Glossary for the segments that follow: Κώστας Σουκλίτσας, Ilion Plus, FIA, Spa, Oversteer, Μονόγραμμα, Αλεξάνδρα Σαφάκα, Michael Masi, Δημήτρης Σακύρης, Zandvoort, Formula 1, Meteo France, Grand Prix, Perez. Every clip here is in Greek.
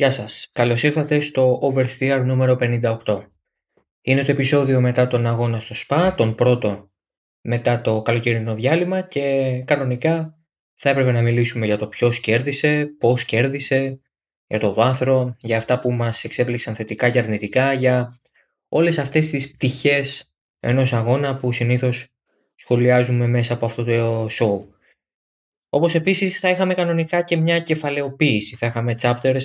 Γεια σας, καλώς ήρθατε στο Oversteer νούμερο 58. Είναι το επεισόδιο μετά τον αγώνα στο Spa, τον πρώτο μετά το καλοκαιρινό διάλειμμα και κανονικά θα έπρεπε να μιλήσουμε για το ποιος κέρδισε, πώς κέρδισε, για το βάθρο, για αυτά που μας εξέπληξαν θετικά και αρνητικά, για όλες αυτές τις πτυχές ενός αγώνα που συνήθως σχολιάζουμε μέσα από αυτό το show. Όπως επίσης θα είχαμε κανονικά και μια κεφαλαιοποίηση, θα είχαμε chapters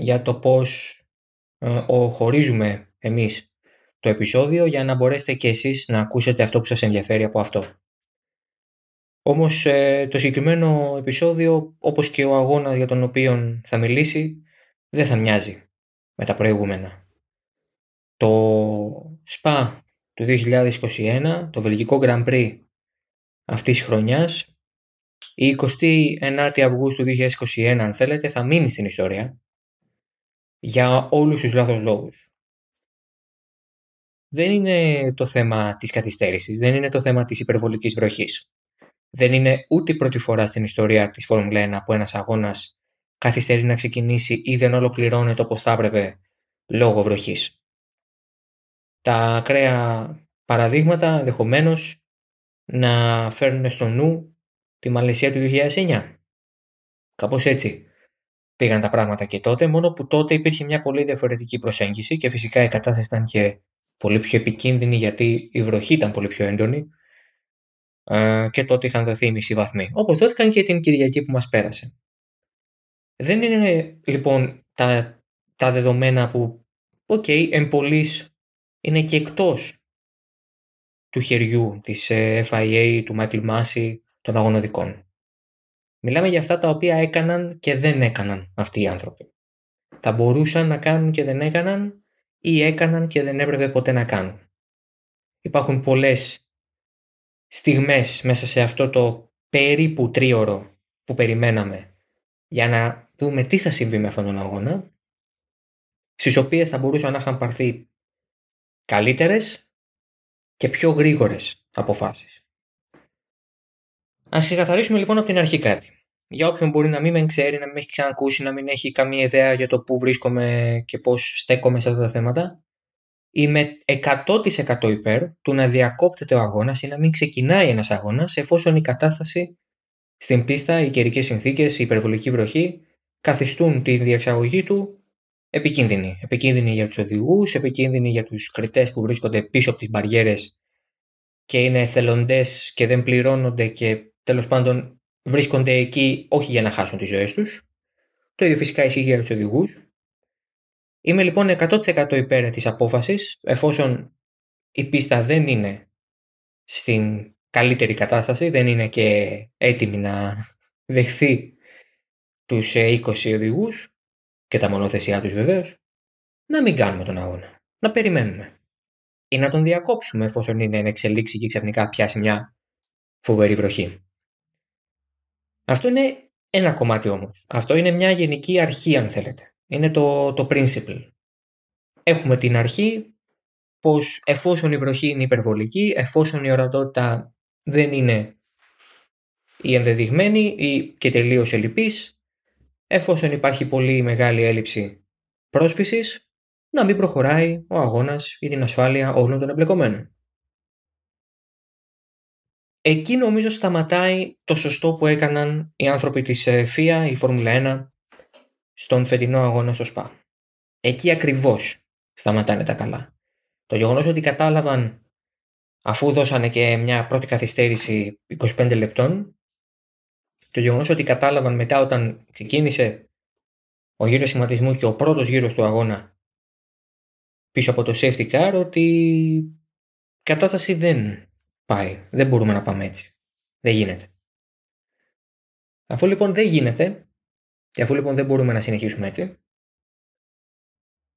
για το πώς χωρίζουμε εμείς το επεισόδιο για να μπορέσετε και εσείς να ακούσετε αυτό που σας ενδιαφέρει από αυτό. Όμως το συγκεκριμένο επεισόδιο, όπως και ο αγώνας για τον οποίο θα μιλήσει, δεν θα μοιάζει με τα προηγούμενα. Το Spa του 2021, το βελγικό Grand Prix αυτής χρονιάς, η 29η Αυγούστου 2021, αν θέλετε, θα μείνει στην ιστορία για όλους τους λάθος λόγους. Δεν είναι το θέμα της καθυστέρησης, δεν είναι το θέμα της υπερβολικής βροχής. Δεν είναι ούτε η πρώτη φορά στην ιστορία της Formula 1 που ένας αγώνας καθυστερεί να ξεκινήσει ή δεν ολοκληρώνεται όπως θα έπρεπε λόγω βροχής. Τα ακραία παραδείγματα ενδεχομένως να φέρνουν στο νου τη Μαλαισία του 2009. Κάπως έτσι πήγαν τα πράγματα και τότε, μόνο που τότε υπήρχε μια πολύ διαφορετική προσέγγιση και φυσικά η κατάσταση ήταν και πολύ πιο επικίνδυνη γιατί η βροχή ήταν πολύ πιο έντονη και τότε είχαν δοθεί οι μισοί βαθμοί. Όπως δόθηκαν και την Κυριακή που μας πέρασε. Δεν είναι λοιπόν τα δεδομένα που, εμπολής είναι και εκτός του χεριού της FIA, του Michael Masi, των αγωνοδικών. Μιλάμε για αυτά τα οποία έκαναν και δεν έκαναν αυτοί οι άνθρωποι. Θα μπορούσαν να κάνουν και δεν έκαναν ή έκαναν και δεν έπρεπε ποτέ να κάνουν. Υπάρχουν πολλές στιγμές μέσα σε αυτό το περίπου τρίωρο που περιμέναμε για να δούμε τι θα συμβεί με αυτόν τον αγώνα, στις οποίες θα μπορούσαν να είχαν πάρθει καλύτερες και πιο γρήγορες αποφάσεις. Ας ξεκαθαρίσουμε λοιπόν από την αρχή κάτι. Για όποιον μπορεί να μην ξέρει, να μην έχει ξανακούσει, να μην έχει καμία ιδέα για το πού βρίσκομαι και πώς στέκομαι σε αυτά τα θέματα, είμαι 100% υπέρ του να διακόπτεται ο αγώνας ή να μην ξεκινάει ένας αγώνας εφόσον η κατάσταση στην πίστα, οι καιρικές συνθήκες, η υπερβολική βροχή καθιστούν τη διεξαγωγή του επικίνδυνη. Επικίνδυνη για τους οδηγούς, επικίνδυνη για τους κριτές που βρίσκονται πίσω από τις μπαριέρες και είναι εθελοντές και δεν πληρώνονται και τέλος πάντων βρίσκονται εκεί όχι για να χάσουν τις ζωές τους. Το ίδιο φυσικά ισχύει για τους οδηγούς. Είμαι λοιπόν 100% υπέρ της απόφασης, εφόσον η πίστα δεν είναι στην καλύτερη κατάσταση, δεν είναι και έτοιμη να δεχθεί τους 20 οδηγούς και τα μονοθεσιά τους βεβαίως, να μην κάνουμε τον αγώνα, να περιμένουμε ή να τον διακόψουμε εφόσον είναι εν εξελίξη και ξαφνικά πιάσει μια φοβερή βροχή. Αυτό είναι ένα κομμάτι όμως. Αυτό είναι μια γενική αρχή αν θέλετε. Είναι το principle. Έχουμε την αρχή πως εφόσον η βροχή είναι υπερβολική, εφόσον η ορατότητα δεν είναι η ενδεδειγμένη ή και τελείως ελλειπής, εφόσον υπάρχει πολύ μεγάλη έλλειψη πρόσφυσης, να μην προχωράει ο αγώνας ή την ασφάλεια όλων των εμπλεκομένων. Εκεί νομίζω σταματάει το σωστό που έκαναν οι άνθρωποι της FIA, η Formula 1, στον φετινό αγώνα στο Spa. Εκεί ακριβώς σταματάνε τα καλά. Το γεγονός ότι κατάλαβαν, αφού δώσανε και μια πρώτη καθυστέρηση 25 λεπτών, το γεγονός ότι κατάλαβαν μετά όταν ξεκίνησε ο γύρος σχηματισμού και ο πρώτος γύρος του αγώνα πίσω από το safety car, ότι η κατάσταση δεν πάει. Δεν μπορούμε να πάμε έτσι. Δεν γίνεται. Αφού λοιπόν δεν γίνεται και αφού λοιπόν δεν μπορούμε να συνεχίσουμε έτσι,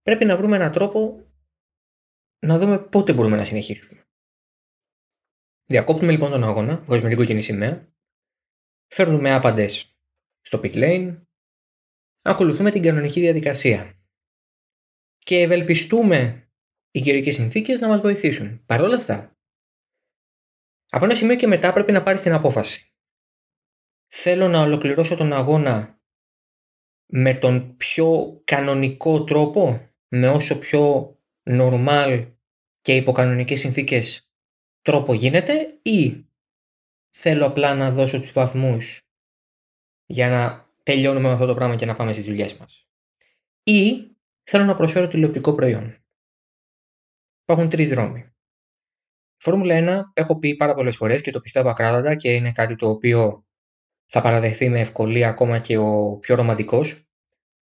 πρέπει να βρούμε έναν τρόπο να δούμε πότε μπορούμε να συνεχίσουμε. Διακόπτουμε λοιπόν τον αγώνα, βγάζουμε την κόκκινη σημαία, φέρνουμε άπαντες στο pit lane, ακολουθούμε την κανονική διαδικασία και ευελπιστούμε οι καιρικές συνθήκες να μας βοηθήσουν. Παρ' όλα αυτά, από ένα σημείο και μετά πρέπει να πάρεις την απόφαση. Θέλω να ολοκληρώσω τον αγώνα με τον πιο κανονικό τρόπο, με όσο πιο normal και υποκανονικές συνθήκες τρόπο γίνεται, ή θέλω απλά να δώσω τους βαθμούς για να τελειώνουμε με αυτό το πράγμα και να πάμε στις δουλειές μας, ή θέλω να προσφέρω τηλεοπτικό προϊόν. Υπάρχουν τρεις δρόμοι. Φόρμουλα 1 έχω πει πάρα πολλές φορές και το πιστεύω ακράδαντα και είναι κάτι το οποίο θα παραδεχθεί με ευκολία ακόμα και ο πιο ρομαντικός.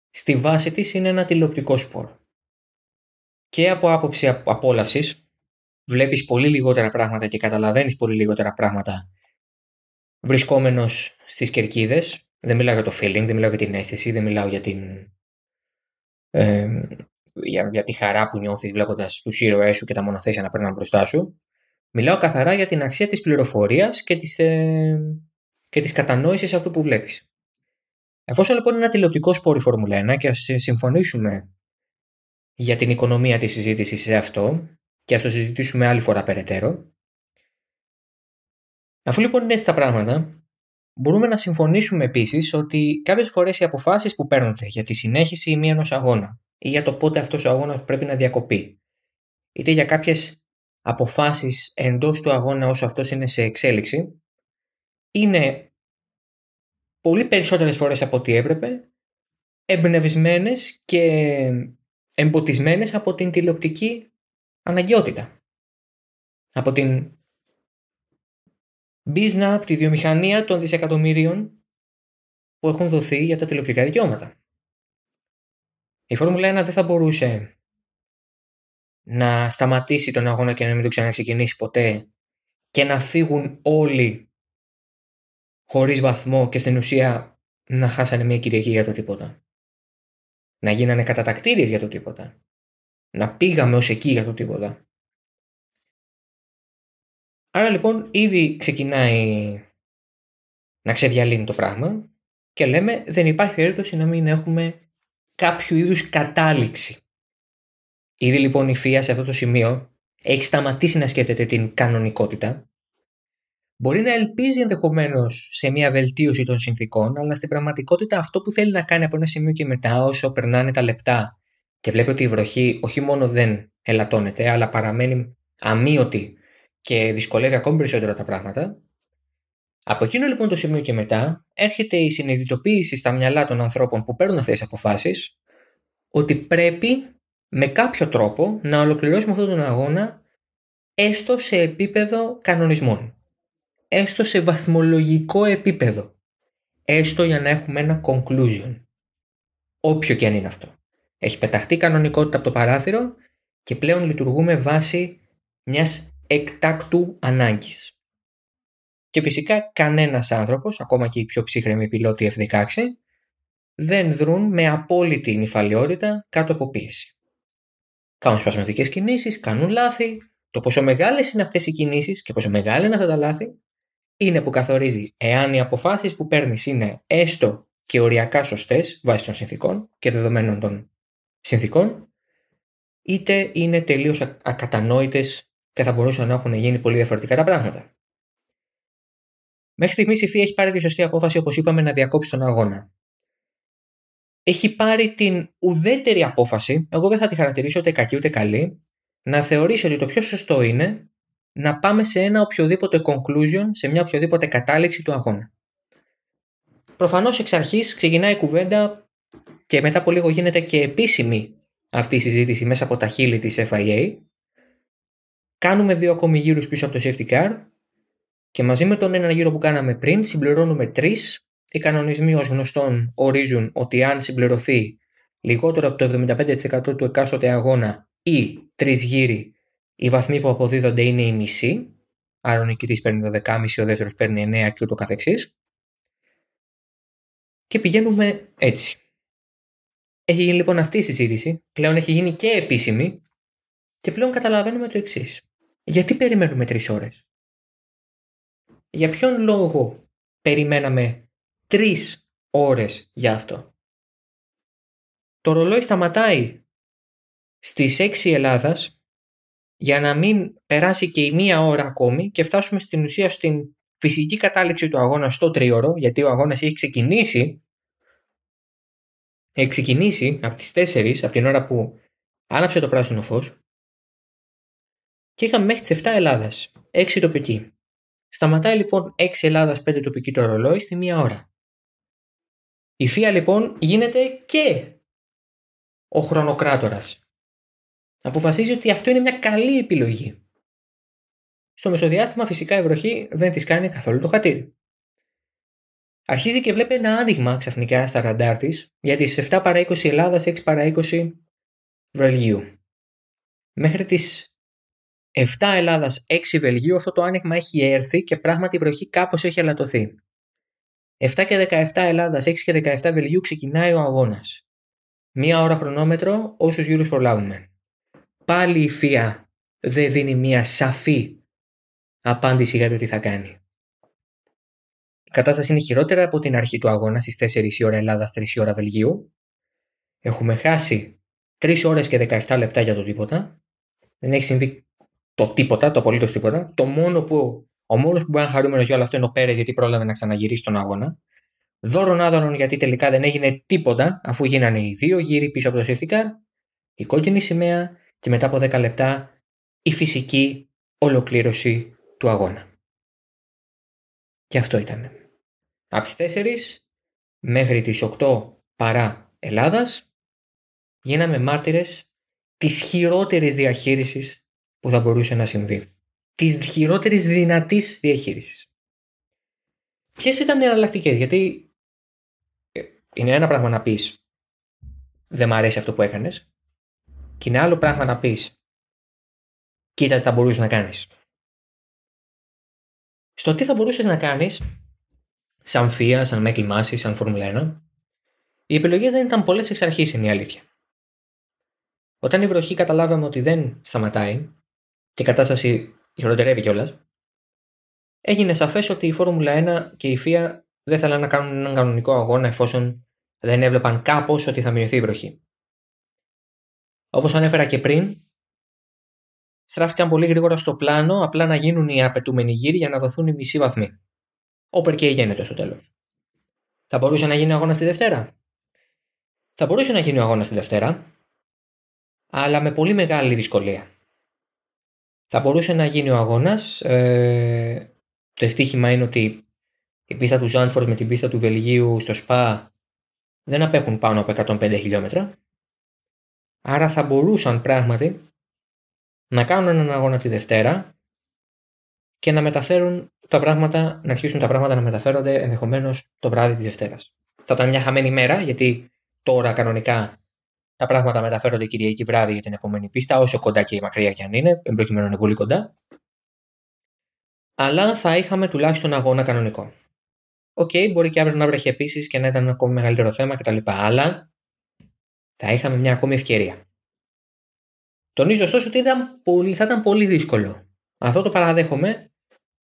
Στη βάση της είναι ένα τηλεοπτικό σπορ. Και από άποψη απόλαυσης βλέπεις πολύ λιγότερα πράγματα και καταλαβαίνεις πολύ λιγότερα πράγματα βρισκόμενος στις κερκίδες. Δεν μιλάω για το feeling, δεν μιλάω για την αίσθηση, δεν μιλάω για την... για τη χαρά που νιώθεις βλέποντας τους ήρωές σου και τα μονοθέσια να παίρνουν μπροστά σου. Μιλάω καθαρά για την αξία της πληροφορίας και της κατανόησης αυτού που βλέπεις. Εφόσον λοιπόν είναι ένα τηλεοπτικό σπορ η Φόρμουλα 1 και ας συμφωνήσουμε για την οικονομία της συζήτησης σε αυτό και ας το συζητήσουμε άλλη φορά περαιτέρω, αφού λοιπόν είναι έτσι τα πράγματα, μπορούμε να συμφωνήσουμε επίσης ότι κάποιες φορές οι αποφάσεις που παίρνονται για τη συνέχιση ή ενός αγώνα ή για το πότε αυτός ο αγώνας πρέπει να διακοπεί, είτε για κάποιες αποφάσεις εντός του αγώνα όσο αυτός είναι σε εξέλιξη, είναι πολύ περισσότερες φορές από ό,τι έπρεπε εμπνευσμένες και εμποτισμένες από την τηλεοπτική αναγκαιότητα. Από την business, από τη βιομηχανία των δισεκατομμύριων που έχουν δοθεί για τα τηλεοπτικά δικαιώματα. Η Φόρμουλα 1 δεν θα μπορούσε να σταματήσει τον αγώνα και να μην το ξαναξεκινήσει ποτέ και να φύγουν όλοι χωρίς βαθμό και στην ουσία να χάσανε μια Κυριακή για το τίποτα. Να γίνανε κατατακτήριες για το τίποτα. Να πήγαμε ως εκεί για το τίποτα. Άρα λοιπόν ήδη ξεκινάει να ξεδιαλύνει το πράγμα και λέμε δεν υπάρχει περίπτωση να μην έχουμε κάποιου είδους κατάληξη. Ήδη λοιπόν η FIA σε αυτό το σημείο έχει σταματήσει να σκέφτεται την κανονικότητα. Μπορεί να ελπίζει ενδεχομένως σε μια βελτίωση των συνθήκων, αλλά στην πραγματικότητα αυτό που θέλει να κάνει από ένα σημείο και μετά, όσο περνάνε τα λεπτά και βλέπει ότι η βροχή όχι μόνο δεν ελαττώνεται, αλλά παραμένει αμύωτη και δυσκολεύει ακόμη περισσότερο τα πράγματα. Από εκείνο λοιπόν το σημείο και μετά έρχεται η συνειδητοποίηση στα μυαλά των ανθρώπων που παίρνουν αυτές τις αποφάσεις ότι πρέπει με κάποιο τρόπο να ολοκληρώσουμε αυτόν τον αγώνα έστω σε επίπεδο κανονισμών, έστω σε βαθμολογικό επίπεδο, έστω για να έχουμε ένα conclusion, όποιο και αν είναι αυτό. Έχει πεταχτεί κανονικότητα από το παράθυρο και πλέον λειτουργούμε βάσει μιας εκτάκτου ανάγκης. Και φυσικά κανένας άνθρωπος, ακόμα και οι πιο ψύχρεμοι πιλότοι F16, δεν δρούν με απόλυτη νυφαλιότητα κάτω από πίεση. Κάνουν σπασμωδικές κινήσεις, κάνουν λάθη. Το πόσο μεγάλες είναι αυτές οι κινήσεις και πόσο μεγάλα είναι αυτά τα λάθη είναι που καθορίζει εάν οι αποφάσεις που παίρνεις είναι έστω και οριακά σωστές βάσει των συνθήκων και δεδομένων των συνθήκων, είτε είναι τελείως ακατανόητες και θα μπορούσαν να έχουν γίνει πολύ διαφορετικά τα πράγματα. Μέχρι στιγμής η FIA έχει πάρει τη σωστή απόφαση, όπως είπαμε, να διακόψει τον αγώνα. Έχει πάρει την ουδέτερη απόφαση, εγώ δεν θα τη χαρακτηρίσω ούτε κακή ούτε καλή, να θεωρήσει ότι το πιο σωστό είναι να πάμε σε ένα οποιοδήποτε conclusion, σε μια οποιοδήποτε κατάληξη του αγώνα. Προφανώς εξ αρχής ξεκινάει η κουβέντα και μετά από λίγο γίνεται και επίσημη αυτή η συζήτηση μέσα από τα χείλη της FIA. Κάνουμε δύο ακόμη γύρους πίσω από το safety car. Και μαζί με τον έναν γύρο που κάναμε πριν, συμπληρώνουμε τρεις. Οι κανονισμοί ως γνωστόν ορίζουν ότι αν συμπληρωθεί λιγότερο από το 75% του εκάστοτε αγώνα ή τρεις γύροι, οι βαθμοί που αποδίδονται είναι η μισή. Άρα ο νικητής παίρνει 12,5, ο δεύτερος παίρνει 9 και ούτω καθεξής. Και πηγαίνουμε έτσι. Έχει γίνει λοιπόν αυτή η συζήτηση, πλέον έχει γίνει και επίσημη και πλέον καταλαβαίνουμε το εξής. Γιατί περιμένουμε 3 ώρες? Για ποιον λόγο περιμέναμε 3 ώρες για αυτό? Το ρολόι σταματάει στις 6 Ελλάδας για να μην περάσει και η 1 ώρα ακόμη και φτάσουμε στην ουσία στην φυσική κατάληξη του αγώνα στο 3ωρο, γιατί ο αγώνας έχει ξεκινήσει ξεκινήσει από τις 4, από την ώρα που άναψε το πράσινο φως, και είχαμε μέχρι τις 7 Ελλάδας, 6 τοπική. Σταματάει λοιπόν 6 Ελλάδας, 5 τοπική το ρολόι στη μία ώρα. Η FIA λοιπόν γίνεται και ο χρονοκράτορας. Αποφασίζει ότι αυτό είναι μια καλή επιλογή. Στο μεσοδιάστημα φυσικά η βροχή δεν της κάνει καθόλου το χατήρι. Αρχίζει και βλέπει ένα άνοιγμα ξαφνικά στα ραντάρ της, γιατί στις 7 παρά 20 Ελλάδας, 6 παρά 20 Βελγίου. Μέχρι τις 7 Ελλάδας, 6 Βελγίου αυτό το άνοιγμα έχει έρθει και πράγματι η βροχή κάπως έχει αλατωθεί. 7 και 17 Ελλάδας, 6 και 17 Βελγίου ξεκινάει ο αγώνας. Μία ώρα χρονόμετρο, όσους γύρους προλάβουμε. Πάλι η FIA δεν δίνει μία σαφή απάντηση για το τι θα κάνει. Η κατάσταση είναι χειρότερα από την αρχή του αγώνα, στις 4 η ώρα Ελλάδας, 3 η ώρα Βελγίου. Έχουμε χάσει 3 ώρες και 17 λεπτά για το τίποτα. Δεν έχει συμβεί το τίποτα, το απολύτως τίποτα. Ο μόνος που μπορεί να χαρούμενος για όλο αυτό είναι ο Πέρες, γιατί πρόλαβε να ξαναγυρίσει τον αγώνα. Δώρον άδωνον, γιατί τελικά δεν έγινε τίποτα, αφού γίνανε οι δύο γύροι πίσω από το safety car, η κόκκινη σημαία και μετά από 10 λεπτά η φυσική ολοκλήρωση του αγώνα. Και αυτό ήταν. Από τις 4 μέχρι τις 8 παρά Ελλάδας γίναμε μάρτυρες της χειρότερης διαχείρισης που θα μπορούσε να συμβεί. Της χειρότερης δυνατής διαχείρισης. Ποιες ήταν οι εναλλακτικές? Γιατί είναι ένα πράγμα να πεις δεν μ' αρέσει αυτό που έκανες και είναι άλλο πράγμα να πεις κοίτα τι θα μπορούσες να κάνεις. Στο τι θα μπορούσες να κάνεις, σαν FIA, σαν Michael Masi, σαν Formula 1, οι επιλογές δεν ήταν πολλές εξ αρχής, είναι η αλήθεια. Όταν η βροχή καταλάβαμε ότι δεν σταματάει και η κατάσταση χειροτερεύει κιόλας, έγινε σαφές ότι η Formula 1 και η FIA δεν θέλαν να κάνουν έναν κανονικό αγώνα εφόσον δεν έβλεπαν κάπως ότι θα μειωθεί η βροχή. Όπως ανέφερα και πριν, στράφηκαν πολύ γρήγορα στο πλάνο, απλά να γίνουν οι απαιτούμενοι γύροι για να δοθούν οι μισοί βαθμοί. Όπερ και γίνεται στο τέλος. Θα μπορούσε να γίνει ο αγώνας τη Δευτέρα. Θα μπορούσε να γίνει ο αγώνας τη Δευτέρα, αλλά με πολύ μεγάλη δυσκολία. Θα μπορούσε να γίνει ο αγώνας. Το ευτύχημα είναι ότι η πίστα του Ζάντφορντ με την πίστα του Βελγίου στο Σπα δεν απέχουν πάνω από 105 χιλιόμετρα. Άρα θα μπορούσαν πράγματι να κάνουν έναν αγώνα τη Δευτέρα και να μεταφέρουν τα πράγματα, να αρχίσουν τα πράγματα να μεταφέρονται ενδεχομένως το βράδυ της Δευτέρας. Θα ήταν μια χαμένη μέρα, γιατί τώρα κανονικά τα πράγματα μεταφέρονται Κυριακή βράδυ για την επόμενη πίστα, όσο κοντά και μακριά και αν είναι, εμπροκειμένου είναι πολύ κοντά. Αλλά θα είχαμε τουλάχιστον αγώνα κανονικό. Οκ, μπορεί και αύριο να βρέχει επίσης και να ήταν ένα ακόμη μεγαλύτερο θέμα κτλ. Αλλά θα είχαμε μια ακόμη ευκαιρία. Τονίζω ωστόσο ότι θα ήταν πολύ δύσκολο. Αυτό το παραδέχομαι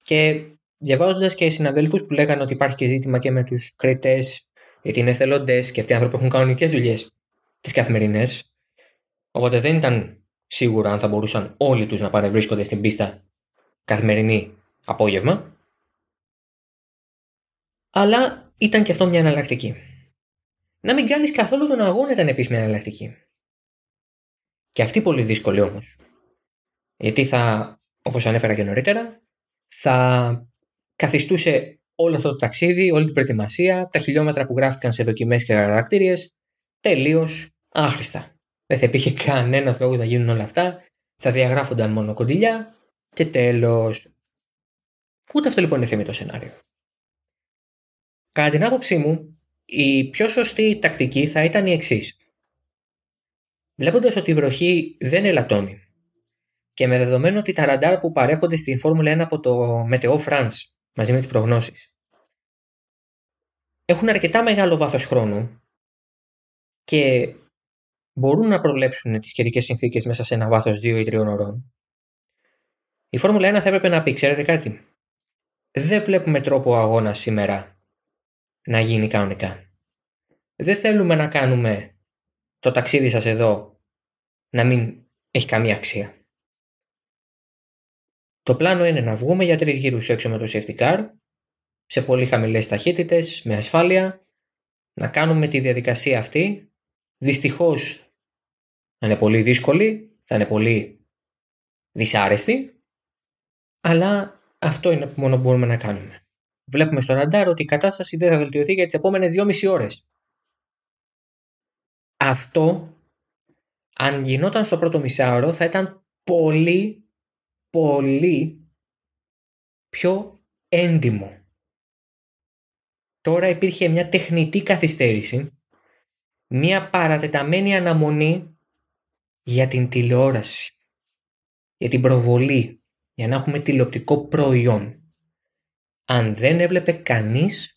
και διαβάζοντας και συναδέλφους που λέγανε ότι υπάρχει και ζήτημα και με τους κριτές, γιατί είναι εθελοντές και αυτοί οι άνθρωποι έχουν κανονικές δουλειές τις καθημερινές. Οπότε δεν ήταν σίγουρα αν θα μπορούσαν όλοι τους να παρευρίσκονται στην πίστα καθημερινή απόγευμα. Αλλά ήταν και αυτό μια εναλλακτική. Να μην κάνεις καθόλου τον αγώνα ήταν επίσης μια εναλλακτική. Και αυτή πολύ δύσκολη όμως. Γιατί θα, όπως ανέφερα και νωρίτερα, θα καθιστούσε όλο αυτό το ταξίδι, όλη την προετοιμασία, τα χιλιόμετρα που γράφτηκαν σε δοκιμές και χαρακτήριες, τελείως άχρηστα. Δεν θα υπήρχε κανένας λόγος να γίνουν όλα αυτά, θα διαγράφονταν μόνο κοντιλιά και τέλος. Ούτε αυτό λοιπόν είναι θεμητό σενάριο. Κατά την άποψή μου, η πιο σωστή τακτική θα ήταν η εξής. Βλέποντας ότι η βροχή δεν ελαττώνει και με δεδομένο ότι τα ραντάρ που παρέχονται στην Φόρμουλα 1 από το Meteo France μαζί με τις προγνώσεις έχουν αρκετά μεγάλο βάθος χρόνου και μπορούν να προβλέψουν τις καιρικές συνθήκες μέσα σε ένα βάθος 2 ή 3 ώρων, η Φόρμουλα 1 θα έπρεπε να πει: ξέρετε κάτι, δεν βλέπουμε τρόπο αγώνα σήμερα να γίνει κανονικά. Δεν θέλουμε να κάνουμε το ταξίδι σας εδώ να μην έχει καμία αξία. Το πλάνο είναι να βγούμε για 3 γύρους έξω με το safety car, σε πολύ χαμηλές ταχύτητες, με ασφάλεια, να κάνουμε τη διαδικασία αυτή δυστυχώς θα είναι πολύ δύσκολη, θα είναι πολύ δυσάρεστη, αλλά αυτό είναι μόνο που μπορούμε να κάνουμε. Βλέπουμε στο ραντάρ ότι η κατάσταση δεν θα βελτιωθεί για τις επόμενες 2,5 ώρες. Αυτό, αν γινόταν στο πρώτο μισάωρο, θα ήταν πολύ, πολύ πιο έντιμο. Τώρα υπήρχε μια τεχνητή καθυστέρηση, μια παρατεταμένη αναμονή για την τηλεόραση, για την προβολή, για να έχουμε τηλεοπτικό προϊόν. Αν δεν έβλεπε κανείς,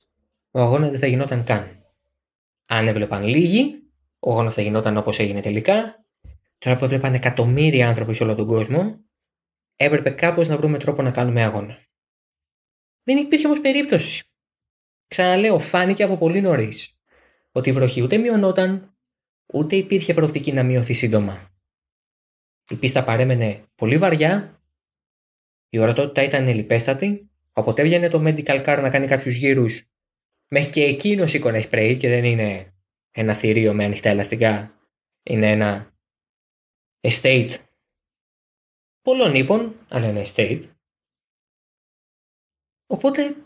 ο αγώνας δεν θα γινόταν καν. Αν έβλεπαν λίγοι, ο αγώνας θα γινόταν όπως έγινε τελικά. Τώρα που έβλεπαν εκατομμύρια άνθρωποι σε όλο τον κόσμο, έπρεπε κάπως να βρούμε τρόπο να κάνουμε αγώνα. Δεν υπήρχε όμως περίπτωση. Ξαναλέω, φάνηκε από πολύ νωρίς ότι η βροχή ούτε μειωνόταν, ούτε υπήρχε προοπτική να μειωθεί σύντομα. Η πίστα παρέμενε πολύ βαριά, η ορατότητα ήταν λιπέστατη. Οπότε έβγαινε το medical car να κάνει κάποιους γύρους, μέχρι και εκείνος σήκωνε σπρέι και δεν είναι ένα θηρίο με ανοιχτά ελαστικά. Είναι ένα estate πολλών ύπων, αλλά ένα estate. Οπότε,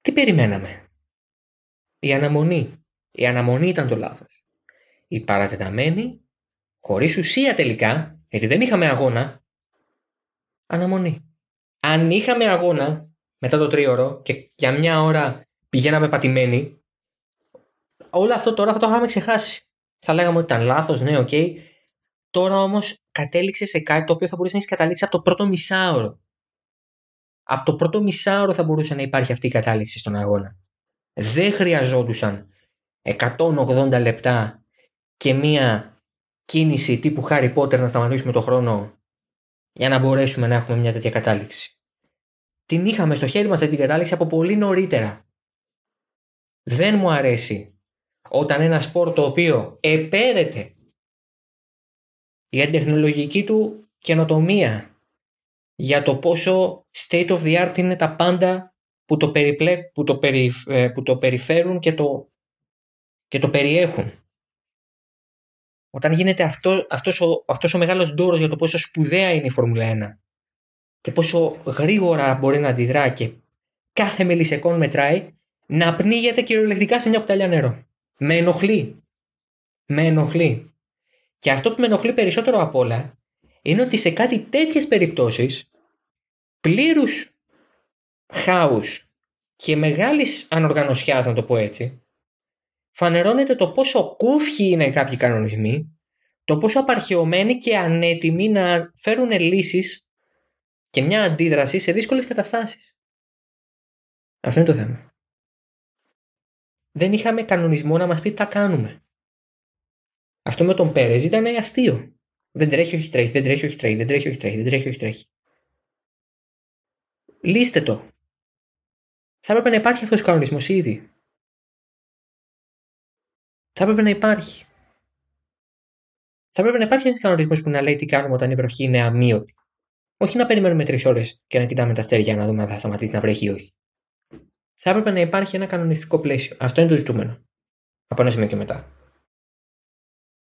τι περιμέναμε? Η αναμονή. Η αναμονή ήταν το λάθος. Η παρατεταμένη, χωρίς ουσία τελικά, γιατί δεν είχαμε αγώνα, αναμονή. Αν είχαμε αγώνα μετά το 3ωρο και για μια ώρα πηγαίναμε πατημένοι, όλο αυτό τώρα θα το είχαμε ξεχάσει. Θα λέγαμε ότι ήταν λάθος, ναι, οκ. Okay. Τώρα όμως κατέληξε σε κάτι το οποίο θα μπορούσε να έχει καταλήξει από το πρώτο μισάωρο. Από το πρώτο μισάωρο θα μπορούσε να υπάρχει αυτή η κατάληξη στον αγώνα. Δεν χρειαζόντουσαν 180 λεπτά και μια κίνηση τύπου Harry Potter να σταματήσουμε το χρόνο για να μπορέσουμε να έχουμε μια τέτοια κατάληξη. Την είχαμε στο χέρι μας αυτή την κατάληξη από πολύ νωρίτερα. Δεν μου αρέσει όταν ένα σπορ το οποίο επέρεται για την τεχνολογική του καινοτομία, για το πόσο state of the art είναι τα πάντα που το περιφέρουν και το περιέχουν. Όταν γίνεται αυτός ο μεγάλος ντόρος για το πόσο σπουδαία είναι η Φόρμουλα 1 και πόσο γρήγορα μπορεί να αντιδρά και κάθε μιλισεκόν μετράει, να πνίγεται κυριολεκτικά σε μια κουταλιά νερό. Με ενοχλεί. Και αυτό που με ενοχλεί περισσότερο απ' όλα είναι ότι σε κάτι τέτοιες περιπτώσεις πλήρους χάους και μεγάλης ανοργανωσιάς, να το πω έτσι, φανερώνεται το πόσο κούφιοι είναι κάποιοι κανονισμοί, το πόσο απαρχαιωμένοι και ανέτοιμοι να φέρουν λύσεις και μια αντίδραση σε δύσκολες καταστάσεις. Αυτό είναι το θέμα. Δεν είχαμε κανονισμό να μας πει τι θα κάνουμε. Αυτό με τον Πέρεζ ήταν αστείο. Δεν τρέχει, όχι τρέχει. Λύστε το. Θα έπρεπε να υπάρχει αυτός ο κανονισμός ήδη. Θα έπρεπε να υπάρχει ένας κανονισμός που να λέει τι κάνουμε όταν η βροχή είναι αμύωτη. Όχι να περιμένουμε 3 ώρες και να κοιτάμε τα αστέρια να δούμε αν θα σταματήσει να βρέχει ή όχι. Θα έπρεπε να υπάρχει ένα κανονιστικό πλαίσιο. Αυτό είναι το ζητούμενο. Από ένα σημείο και μετά.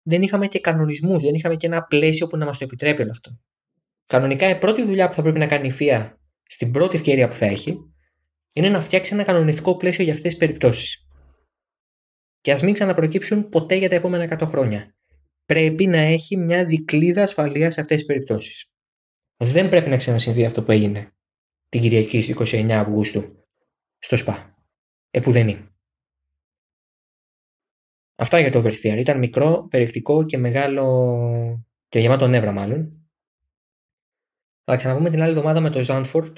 Δεν είχαμε και κανονισμούς, δεν είχαμε και ένα πλαίσιο που να μας το επιτρέπει όλο αυτό. Κανονικά η πρώτη δουλειά που θα πρέπει να κάνει η FIA στην πρώτη ευκαιρία που θα έχει είναι να φτιάξει ένα κανονιστικό πλαίσιο για αυτές τις περιπτώσεις. Και ας μην ξαναπροκύψουν ποτέ για τα επόμενα 100 χρόνια. Πρέπει να έχει μια δικλίδα ασφαλείας σε αυτές τις περιπτώσεις. Δεν πρέπει να ξανασυμβεί αυτό που έγινε την Κυριακή στις 29 Αυγούστου στο Σπα. Επουδενή. Αυτά για το Oversteer. Ήταν μικρό, περιεκτικό και μεγάλο και γεμάτο νεύρα μάλλον. Θα ξαναπούμε την άλλη εβδομάδα με το Zandvoort,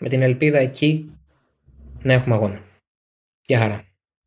με την ελπίδα εκεί να έχουμε αγώνα. Γεια χαρά.